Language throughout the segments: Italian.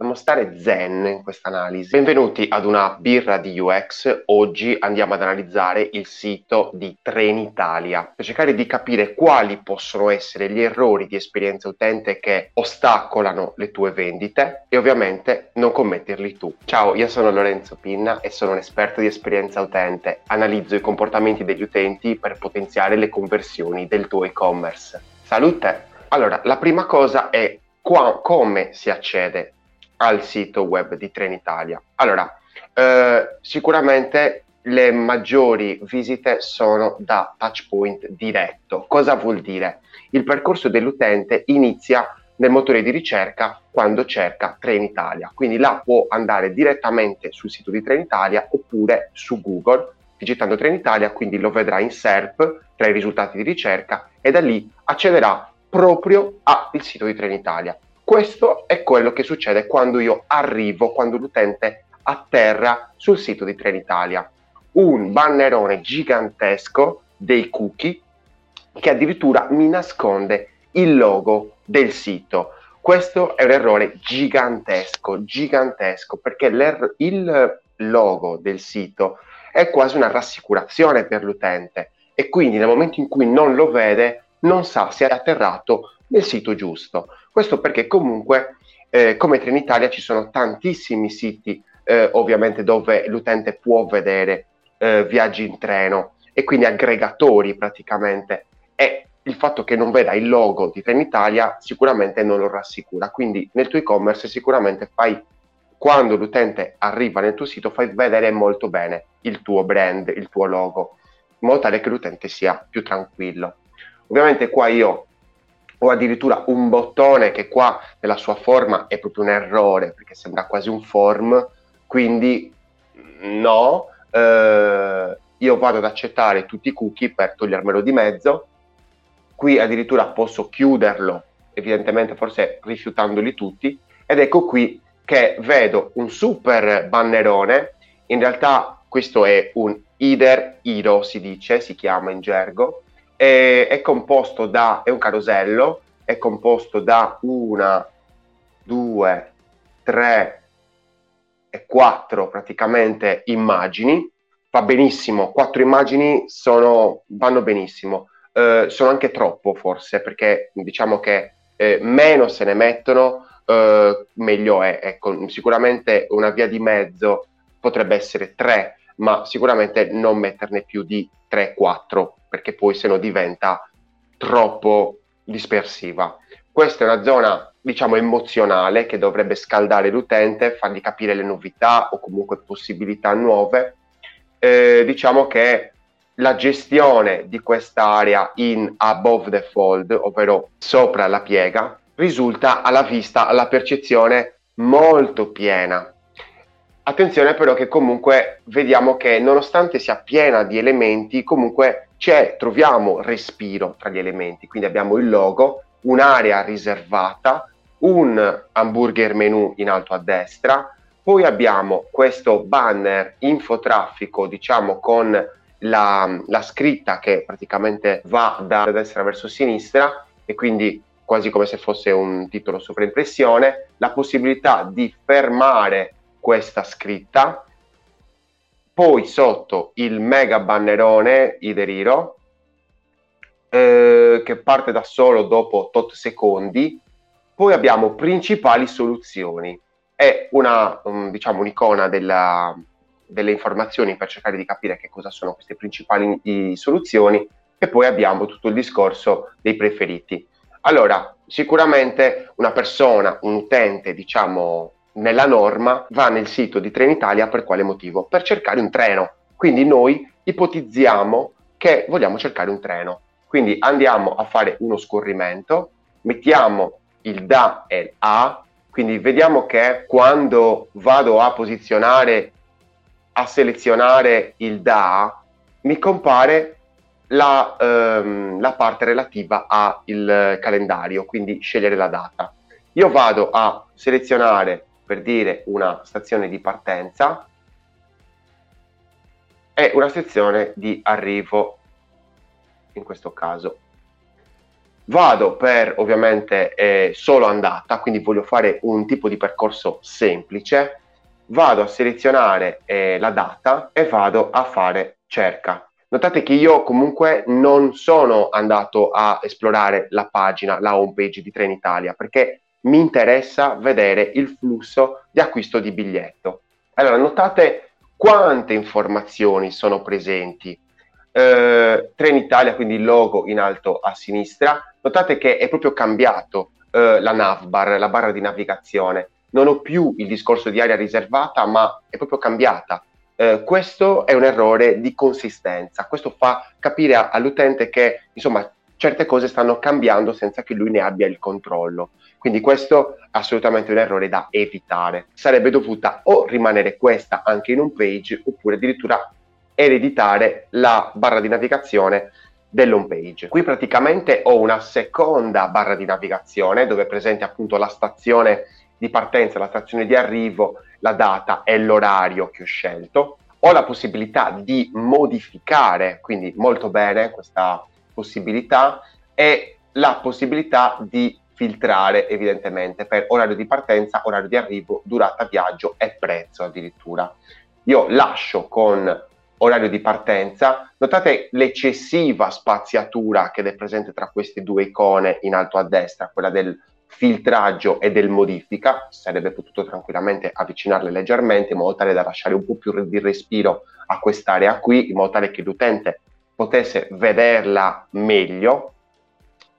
Dobbiamo stare zen in questa analisi. Benvenuti ad una birra di UX. Oggi andiamo ad analizzare il sito di Trenitalia per cercare di capire quali possono essere gli errori di esperienza utente che ostacolano le tue vendite e ovviamente non commetterli tu. Ciao, io sono Lorenzo Pinna e sono un esperto di esperienza utente. Analizzo i comportamenti degli utenti per potenziare le conversioni del tuo e-commerce. Salute! Allora, la prima cosa è come si accede al sito web di Trenitalia. Allora, sicuramente le maggiori visite sono da touchpoint diretto. Cosa vuol dire? Il percorso dell'utente inizia nel motore di ricerca quando cerca Trenitalia, quindi là può andare direttamente sul sito di Trenitalia oppure su Google digitando Trenitalia, quindi lo vedrà in SERP tra i risultati di ricerca e da lì accederà proprio al sito di Trenitalia. Questo è quello che succede quando io arrivo, quando l'utente atterra sul sito di Trenitalia. Un bannerone gigantesco dei cookie che addirittura mi nasconde il logo del sito. Questo è un errore gigantesco perché il logo del sito è quasi una rassicurazione per l'utente e quindi nel momento in cui non lo vede non sa se è atterrato nel sito giusto. Questo perché comunque come Trenitalia ci sono tantissimi siti ovviamente dove l'utente può vedere viaggi in treno e quindi aggregatori praticamente, e il fatto che non veda il logo di Trenitalia sicuramente non lo rassicura. Quindi nel tuo e-commerce sicuramente quando l'utente arriva nel tuo sito fai vedere molto bene il tuo brand, il tuo logo, in modo tale che l'utente sia più tranquillo. Ovviamente qua io o addirittura un bottone che qua nella sua forma è proprio un errore perché sembra quasi un form, quindi no, io vado ad accettare tutti i cookie per togliermelo di mezzo. Qui addirittura posso chiuderlo, evidentemente forse rifiutandoli tutti, ed ecco qui che vedo un super bannerone. In realtà questo è un header hero, si chiama in gergo. È un carosello, è composto da 1, 2, 3 e 4 praticamente immagini. Va benissimo, 4 immagini vanno benissimo, sono anche troppo forse, perché diciamo che meno se ne mettono meglio è. Ecco, sicuramente una via di mezzo potrebbe essere 3, ma sicuramente non metterne più di 3-4 perché poi se no diventa troppo dispersiva. Questa è una zona, diciamo, emozionale che dovrebbe scaldare l'utente, fargli capire le novità o comunque possibilità nuove. Diciamo che la gestione di quest'area in above the fold, ovvero sopra la piega, risulta alla vista, alla percezione molto piena. Attenzione però che comunque vediamo che nonostante sia piena di elementi, comunque troviamo respiro tra gli elementi, quindi abbiamo il logo, un'area riservata, un hamburger menu in alto a destra, poi abbiamo questo banner infotraffico, diciamo, con la scritta che praticamente va da destra verso sinistra e quindi quasi come se fosse un titolo sovraimpressione, la possibilità di fermare questa scritta, poi sotto il mega bannerone ideriro che parte da solo dopo tot secondi, poi abbiamo principali soluzioni, è un'icona delle informazioni per cercare di capire che cosa sono queste principali soluzioni, e poi abbiamo tutto il discorso dei preferiti. Allora, sicuramente un utente, diciamo, nella norma va nel sito di Trenitalia per quale motivo? Per cercare un treno, quindi noi ipotizziamo che vogliamo cercare un treno, quindi andiamo a fare uno scorrimento, mettiamo il da e a, quindi vediamo che quando vado a posizionare, a selezionare il da, mi compare la parte relativa al calendario, quindi scegliere la data. Io vado a selezionare, per dire, una stazione di partenza e una stazione di arrivo in questo caso. Vado per ovviamente solo andata, quindi voglio fare un tipo di percorso semplice, vado a selezionare la data e vado a fare cerca. Notate che io comunque non sono andato a esplorare la pagina, la home page di Trenitalia, perché mi interessa vedere il flusso di acquisto di biglietto. Allora, notate quante informazioni sono presenti. Trenitalia, quindi il logo in alto a sinistra, notate che è proprio cambiato la navbar, la barra di navigazione. Non ho più il discorso di area riservata, ma è proprio cambiata. Questo è un errore di consistenza. Questo fa capire all'utente che, insomma, certe cose stanno cambiando senza che lui ne abbia il controllo. Quindi questo è assolutamente un errore da evitare. Sarebbe dovuta o rimanere questa anche in home page, oppure addirittura ereditare la barra di navigazione dell'home page. Qui praticamente ho una seconda barra di navigazione dove è presente appunto la stazione di partenza, la stazione di arrivo, la data e l'orario che ho scelto. Ho la possibilità di modificare, quindi molto bene questa possibilità, e la possibilità di filtrare evidentemente per orario di partenza, orario di arrivo, durata viaggio e prezzo addirittura. Io lascio con orario di partenza. Notate l'eccessiva spaziatura che è presente tra queste due icone in alto a destra, quella del filtraggio e del modifica. Sarebbe potuto tranquillamente avvicinarle leggermente in modo tale da lasciare un po' più di respiro a quest'area qui, in modo tale che l'utente potesse vederla meglio.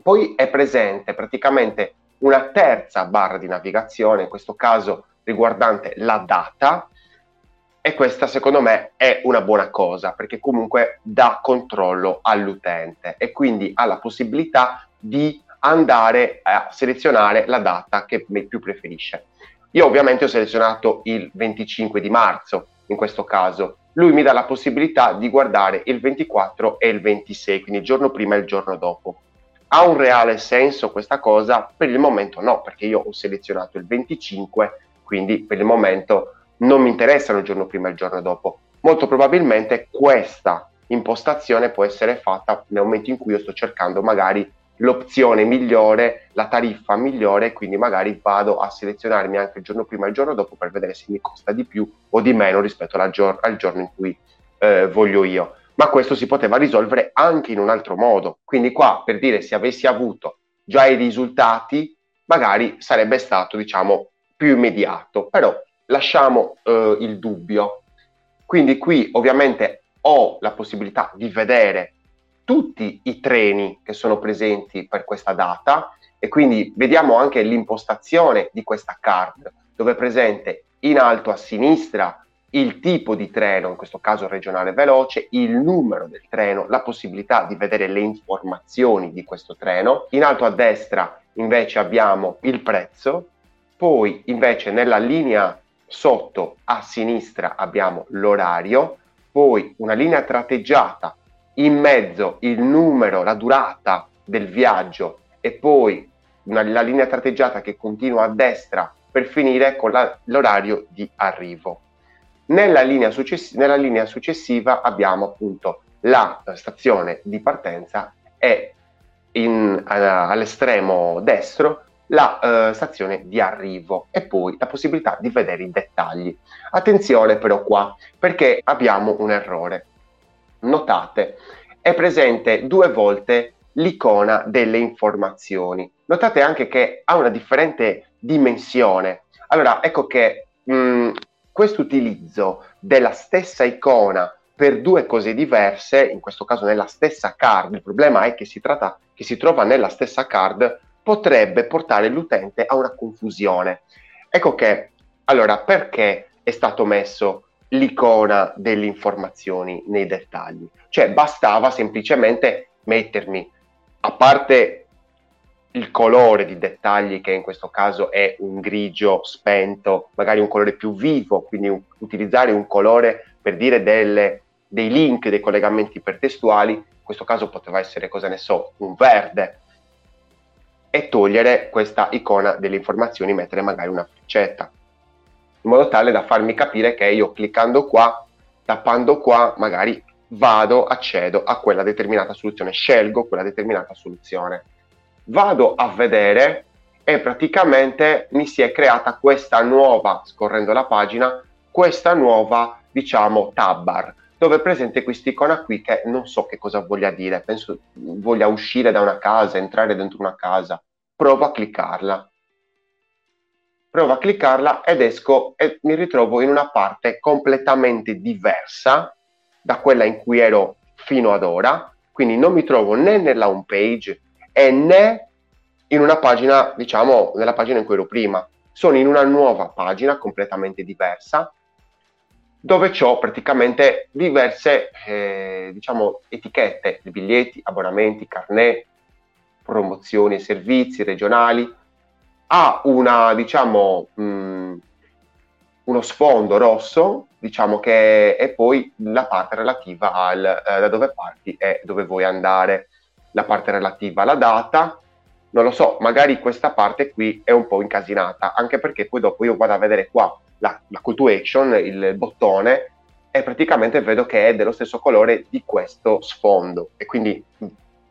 Poi è presente praticamente una terza barra di navigazione, in questo caso riguardante la data, e questa secondo me è una buona cosa perché comunque dà controllo all'utente e quindi ha la possibilità di andare a selezionare la data che più preferisce. Io ovviamente ho selezionato il 25 di marzo in questo caso, lui mi dà la possibilità di guardare il 24 e il 26, quindi il giorno prima e il giorno dopo. Ha un reale senso questa cosa? Per il momento no, perché io ho selezionato il 25, quindi per il momento non mi interessano il giorno prima e il giorno dopo. Molto probabilmente questa impostazione può essere fatta nel momento in cui io sto cercando magari l'opzione migliore, la tariffa migliore, quindi magari vado a selezionarmi anche il giorno prima e il giorno dopo per vedere se mi costa di più o di meno rispetto al giorno in cui voglio io. Ma questo si poteva risolvere anche in un altro modo. Quindi qua, per dire, se avessi avuto già i risultati, magari sarebbe stato, diciamo, più immediato, però lasciamo il dubbio. Quindi qui ovviamente ho la possibilità di vedere tutti i treni che sono presenti per questa data e quindi vediamo anche l'impostazione di questa card, dove è presente in alto a sinistra il tipo di treno, in questo caso regionale veloce, il numero del treno, la possibilità di vedere le informazioni di questo treno. In alto a destra invece abbiamo il prezzo, poi invece nella linea sotto a sinistra abbiamo l'orario, poi una linea tratteggiata, in mezzo il numero, la durata del viaggio e poi la linea tratteggiata che continua a destra per finire con l'orario di arrivo. Nella linea successiva abbiamo appunto la stazione di partenza e all'estremo destro la stazione di arrivo e poi la possibilità di vedere i dettagli. Attenzione però qua, perché abbiamo un errore. Notate, è presente due volte l'icona delle informazioni. Notate anche che ha una differente dimensione. Allora, ecco che questo utilizzo della stessa icona per due cose diverse, in questo caso nella stessa card, il problema è che si trova nella stessa card, potrebbe portare l'utente a una confusione. Ecco che, allora, perché è stato messo l'icona delle informazioni nei dettagli? Cioè, bastava semplicemente mettermi, a parte il colore di dettagli, che in questo caso è un grigio spento, magari un colore più vivo, quindi utilizzare un colore per dire dei link, dei collegamenti ipertestuali, in questo caso poteva essere, cosa ne so, un verde, e togliere questa icona delle informazioni, mettere magari una freccetta, in modo tale da farmi capire che io cliccando qua, tappando qua, magari vado, accedo a quella determinata soluzione, scelgo quella determinata soluzione. vado a vedere e praticamente mi si è creata questa nuova, scorrendo la pagina, questa nuova, diciamo, tabbar, dove è presente quest'icona qui che non so che cosa voglia dire, penso voglia uscire da una casa, entrare dentro una casa. Provo a cliccarla. Provo a cliccarla ed esco e mi ritrovo in una parte completamente diversa da quella in cui ero fino ad ora, quindi non mi trovo né nella home page e né in una pagina, diciamo, nella pagina in cui ero prima. Sono in una nuova pagina completamente diversa, dove ho praticamente diverse diciamo, etichette, biglietti, abbonamenti, carnet, promozioni e servizi regionali. Ha una, diciamo, uno sfondo rosso, diciamo, che è poi la parte relativa al da dove parti e dove vuoi andare, la parte relativa alla data. Non lo so, magari questa parte qui è un po' incasinata, anche perché poi dopo io vado a vedere qua la call to action, il bottone, e praticamente vedo che è dello stesso colore di questo sfondo, e quindi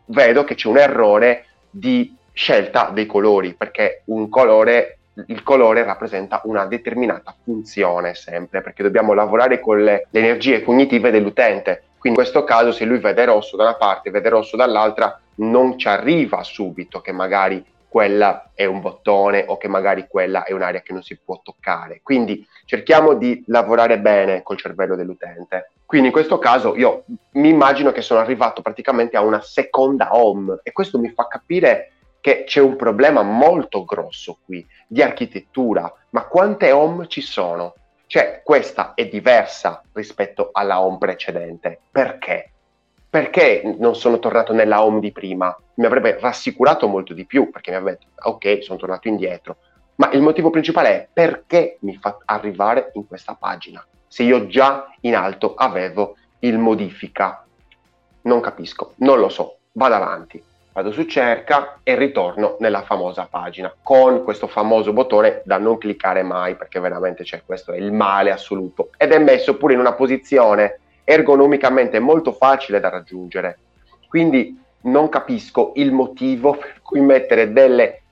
vedo che c'è un errore di scelta dei colori, perché il colore rappresenta una determinata funzione sempre, perché dobbiamo lavorare con le energie cognitive dell'utente. Quindi in questo caso, se lui vede rosso da una parte, vede rosso dall'altra, non ci arriva subito che magari quella è un bottone o che magari quella è un'area che non si può toccare. Quindi cerchiamo di lavorare bene col cervello dell'utente. Quindi in questo caso io mi immagino che sono arrivato praticamente a una seconda home, e questo mi fa capire che c'è un problema molto grosso qui di architettura. Ma quante home ci sono? Cioè, questa è diversa rispetto alla home precedente. Perché? Perché non sono tornato nella home di prima? Mi avrebbe rassicurato molto di più, perché mi avrebbe detto, ok, sono tornato indietro. Ma il motivo principale è perché mi fa arrivare in questa pagina, se io già in alto avevo il modifica. Non capisco, non lo so, vado avanti, vado su cerca e ritorno nella famosa pagina, con questo famoso bottone da non cliccare mai, perché veramente, cioè, questo è il male assoluto, ed è messo pure in una posizione ergonomicamente molto facile da raggiungere. Quindi non capisco il motivo per cui mettere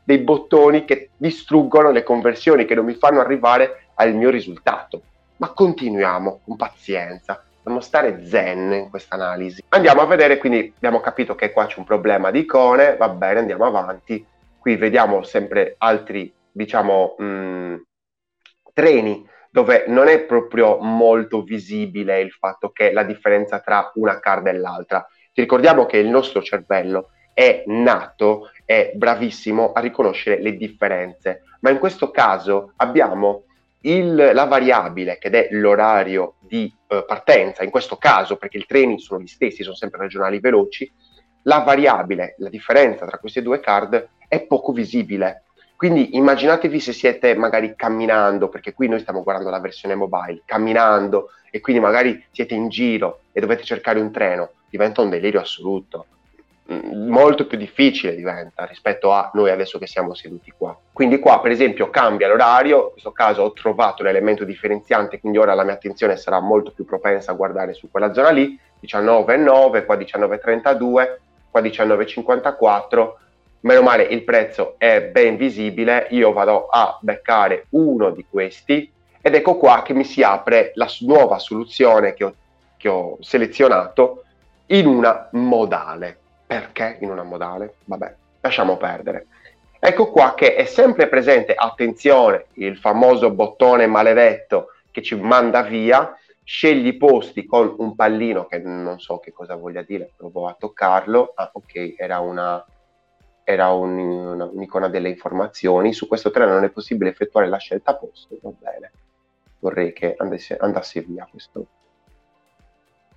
dei bottoni che distruggono le conversioni, che non mi fanno arrivare al mio risultato. Ma continuiamo con pazienza, dobbiamo stare zen in questa analisi. Andiamo a vedere, quindi abbiamo capito che qua c'è un problema di icone, va bene, andiamo avanti. Qui vediamo sempre altri, diciamo, treni, dove non è proprio molto visibile il fatto che la differenza tra una card e l'altra. Ci ricordiamo che il nostro cervello è nato, è bravissimo a riconoscere le differenze, ma in questo caso abbiamo la variabile che è l'orario di partenza, in questo caso, perché i treni sono gli stessi, sono sempre regionali veloci, la variabile, la differenza tra queste due card è poco visibile. Quindi immaginatevi se siete magari camminando, perché qui noi stiamo guardando la versione mobile, camminando, e quindi magari siete in giro e dovete cercare un treno, diventa un delirio assoluto, molto più difficile diventa rispetto a noi adesso che siamo seduti qua. Quindi qua per esempio cambia l'orario, in questo caso ho trovato l'elemento differenziante, quindi ora la mia attenzione sarà molto più propensa a guardare su quella zona lì, 19.09, qua 19.32, qua 19.54, meno male il prezzo è ben visibile, io vado a beccare uno di questi ed ecco qua che mi si apre la nuova soluzione che ho selezionato in una modale. Perché in una modale? Vabbè, lasciamo perdere. Ecco qua che è sempre presente, attenzione, il famoso bottone maledetto che ci manda via, scegli posti con un pallino che non so che cosa voglia dire, provo a toccarlo, ah ok, era un'icona delle informazioni, su questo treno non è possibile effettuare la scelta posto, va bene, vorrei che andasse via questo,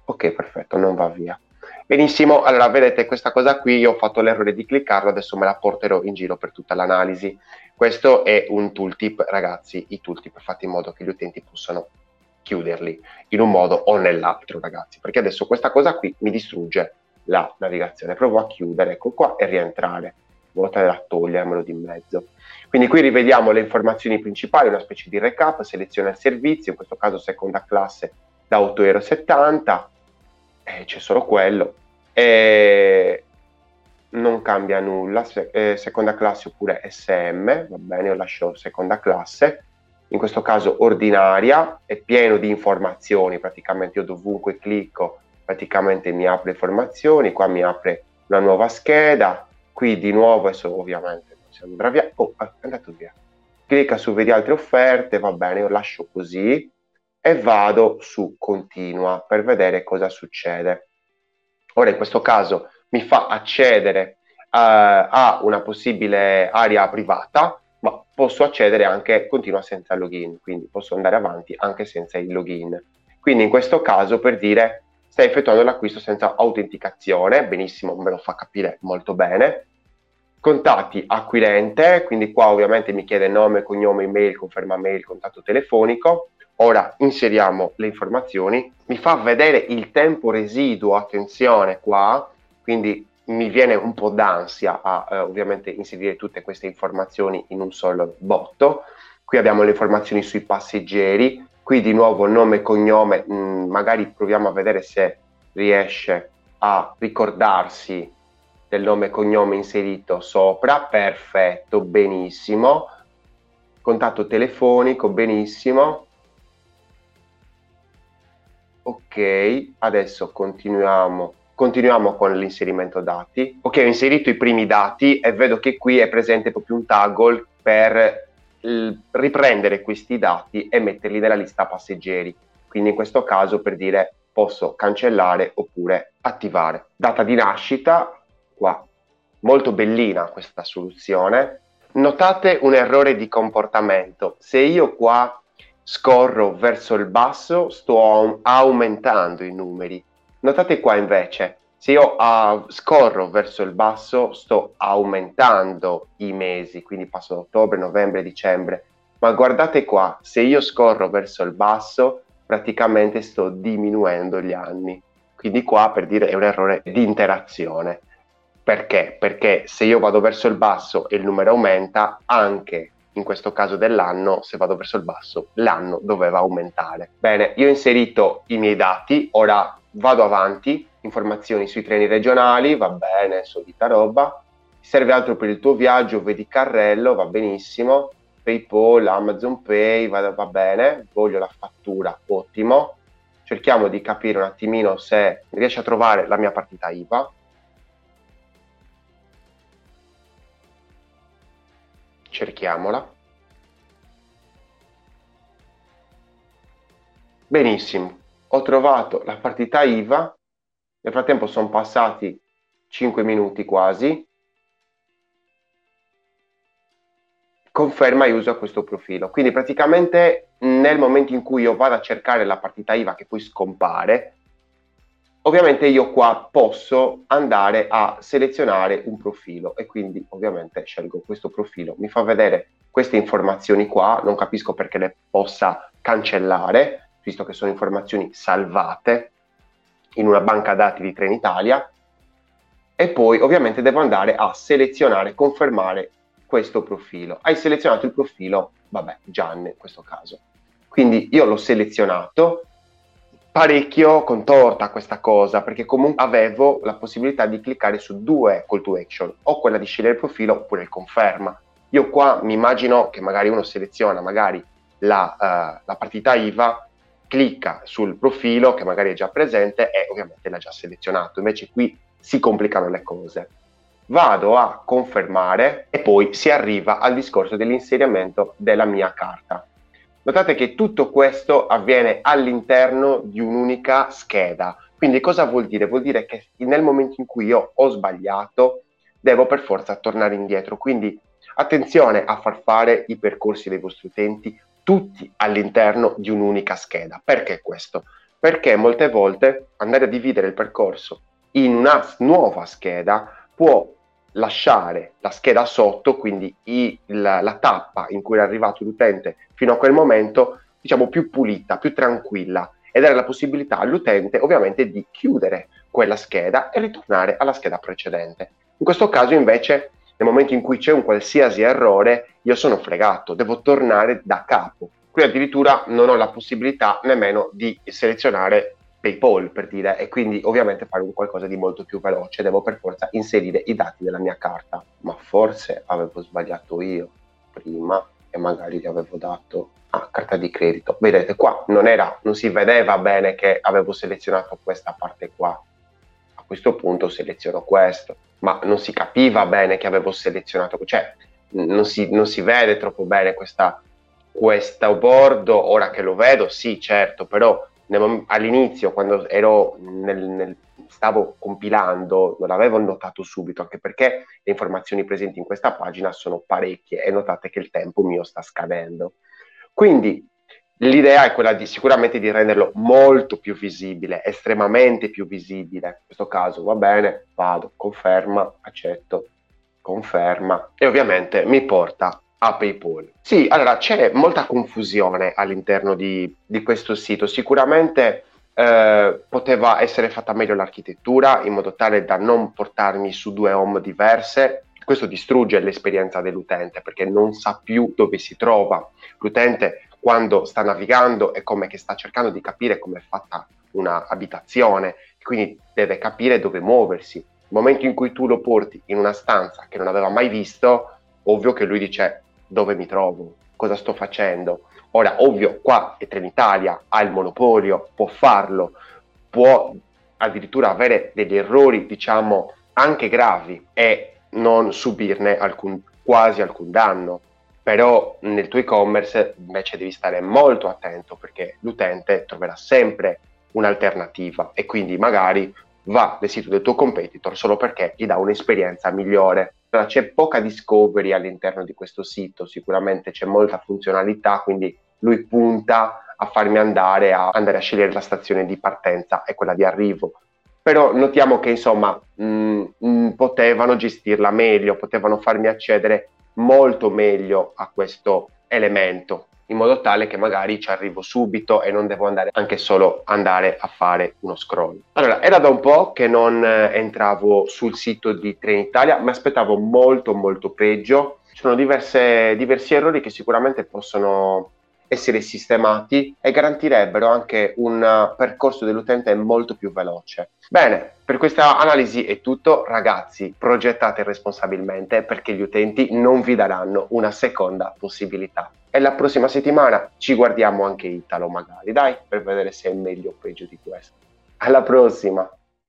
ok perfetto, non va via, benissimo. Allora vedete questa cosa qui, io ho fatto l'errore di cliccarlo, adesso me la porterò in giro per tutta l'analisi. Questo è un tooltip, ragazzi, i tooltip fatti in modo che gli utenti possano chiuderli in un modo o nell'altro, ragazzi, perché adesso questa cosa qui mi distrugge la navigazione. Provo a chiudere, ecco qua, e rientrare, in modo tale da togliermelo di mezzo. Quindi qui rivediamo le informazioni principali, una specie di recap, seleziona il servizio, in questo caso seconda classe da 8,70 €, c'è solo quello, non cambia nulla, seconda classe oppure SM, va bene, io lascio seconda classe, in questo caso ordinaria, è pieno di informazioni, praticamente io dovunque clicco praticamente mi apre informazioni, qua mi apre una nuova scheda, qui di nuovo, adesso ovviamente non siamo bravi, oh, è andato via, clicca su vedi altre offerte, va bene, io lascio così e vado su continua per vedere cosa succede. Ora in questo caso mi fa accedere a una possibile area privata, ma posso accedere anche continua senza login, quindi posso andare avanti anche senza il login. Quindi in questo caso, per dire, stai effettuando l'acquisto senza autenticazione, benissimo, me lo fa capire molto bene. Contatti acquirente, quindi qua ovviamente mi chiede nome, cognome, email, conferma mail, contatto telefonico. Ora inseriamo le informazioni, mi fa vedere il tempo residuo, attenzione qua, quindi mi viene un po' d'ansia a ovviamente inserire tutte queste informazioni in un solo botto. Qui abbiamo le informazioni sui passeggeri, qui di nuovo nome e cognome, magari proviamo a vedere se riesce a ricordarsi del nome e cognome inserito sopra, perfetto, benissimo, contatto telefonico, benissimo, ok, adesso continuiamo con l'inserimento dati. Ok, ho inserito i primi dati e vedo che qui è presente proprio un toggle per riprendere questi dati e metterli nella lista passeggeri. Quindi in questo caso, per dire, posso cancellare oppure attivare. Data di nascita, qua, molto bellina questa soluzione. Notate un errore di comportamento. Se io qua scorro verso il basso, sto aumentando i numeri. Notate qua invece, se io scorro verso il basso sto aumentando i mesi, quindi passo da ottobre, novembre, dicembre, ma guardate qua, se io scorro verso il basso praticamente sto diminuendo gli anni, quindi qua, per dire, è un errore di interazione. Perché? Perché se io vado verso il basso e il numero aumenta, anche in questo caso dell'anno, se vado verso il basso, l'anno doveva aumentare. Bene, io ho inserito i miei dati, ora vado avanti, informazioni sui treni regionali, va bene, solita roba, serve altro per il tuo viaggio, vedi carrello, va benissimo, PayPal, Amazon Pay, va bene, voglio la fattura, ottimo, cerchiamo di capire un attimino se riesce a trovare la mia partita IVA, cerchiamola, benissimo. Ho trovato la partita IVA, nel frattempo sono passati 5 minuti quasi, conferma e uso questo profilo. Quindi praticamente nel momento in cui io vado a cercare la partita IVA che poi scompare, ovviamente io qua posso andare a selezionare un profilo e quindi ovviamente scelgo questo profilo. Mi fa vedere queste informazioni qua, non capisco perché le possa cancellare, visto che sono informazioni salvate in una banca dati di Trenitalia, e poi ovviamente devo andare a selezionare, confermare questo profilo. Hai selezionato il profilo, vabbè, Gianni in questo caso. Quindi io l'ho selezionato, parecchio contorta questa cosa, perché comunque avevo la possibilità di cliccare su due call to action, o quella di scegliere il profilo oppure il conferma. Io qua mi immagino che magari uno seleziona magari la partita IVA, clicca sul profilo che magari è già presente e ovviamente l'ha già selezionato, invece qui si complicano le cose. Vado a confermare e poi si arriva al discorso dell'inserimento della mia carta. Notate che tutto questo avviene all'interno di un'unica scheda, quindi cosa vuol dire? Vuol dire che nel momento in cui io ho sbagliato devo per forza tornare indietro, quindi attenzione a far fare i percorsi dei vostri utenti tutti all'interno di un'unica scheda. Perché questo? Perché molte volte andare a dividere il percorso in una nuova scheda può lasciare la scheda sotto, quindi la tappa in cui è arrivato l'utente fino a quel momento, diciamo, più pulita, più tranquilla, e dare la possibilità all'utente ovviamente di chiudere quella scheda e ritornare alla scheda precedente. In questo caso invece, nel momento in cui c'è un qualsiasi errore, io sono fregato, devo tornare da capo. Qui addirittura non ho la possibilità nemmeno di selezionare PayPal, per dire, e quindi ovviamente fare un qualcosa di molto più veloce, devo per forza inserire i dati della mia carta, ma forse avevo sbagliato io prima e magari gli avevo dato carta di credito. Vedete qua non si vedeva bene che avevo selezionato questa parte qua, a questo punto seleziono questo, ma non si capiva bene che avevo selezionato, cioè non si vede troppo bene questo bordo. Ora che lo vedo sì, certo, però all'inizio, quando ero stavo compilando, non l'avevo notato subito, anche perché le informazioni presenti in questa pagina sono parecchie e notate che il tempo mio sta scadendo. Quindi l'idea è quella sicuramente di renderlo molto più visibile, estremamente più visibile. In questo caso va bene, vado, conferma, accetto, conferma, e ovviamente mi porta a PayPal. Sì, allora c'è molta confusione all'interno di questo sito. Sicuramente poteva essere fatta meglio l'architettura, in modo tale da non portarmi su due home diverse. Questo distrugge l'esperienza dell'utente, perché non sa più dove si trova. L'utente, quando sta navigando, è come che sta cercando di capire come è fatta una abitazione, quindi deve capire dove muoversi. Nel momento in cui tu lo porti in una stanza che non aveva mai visto, ovvio che lui dice: dove mi trovo? Cosa sto facendo? Ora, ovvio, qua è Trenitalia, ha il monopolio, può farlo, può addirittura avere degli errori, diciamo, anche gravi, e non subirne quasi alcun danno. Però nel tuo e-commerce invece devi stare molto attento, perché l'utente troverà sempre un'alternativa e quindi magari va nel sito del tuo competitor solo perché gli dà un'esperienza migliore. Allora, c'è poca discovery all'interno di questo sito, sicuramente c'è molta funzionalità, quindi lui punta a farmi andare a scegliere la stazione di partenza e quella di arrivo. Però notiamo che insomma potevano gestirla meglio, potevano farmi accedere molto meglio a questo elemento, in modo tale che magari ci arrivo subito e non devo andare a fare uno scroll. Allora, era da un po' che non entravo sul sito di Trenitalia, mi aspettavo molto molto peggio. Ci sono diversi errori che sicuramente possono essere sistemati e garantirebbero anche un percorso dell'utente molto più veloce. Bene, per questa analisi è tutto. Ragazzi, progettate responsabilmente, perché gli utenti non vi daranno una seconda possibilità. E la prossima settimana ci guardiamo anche Italo, magari, dai, per vedere se è meglio o peggio di questo. Alla prossima!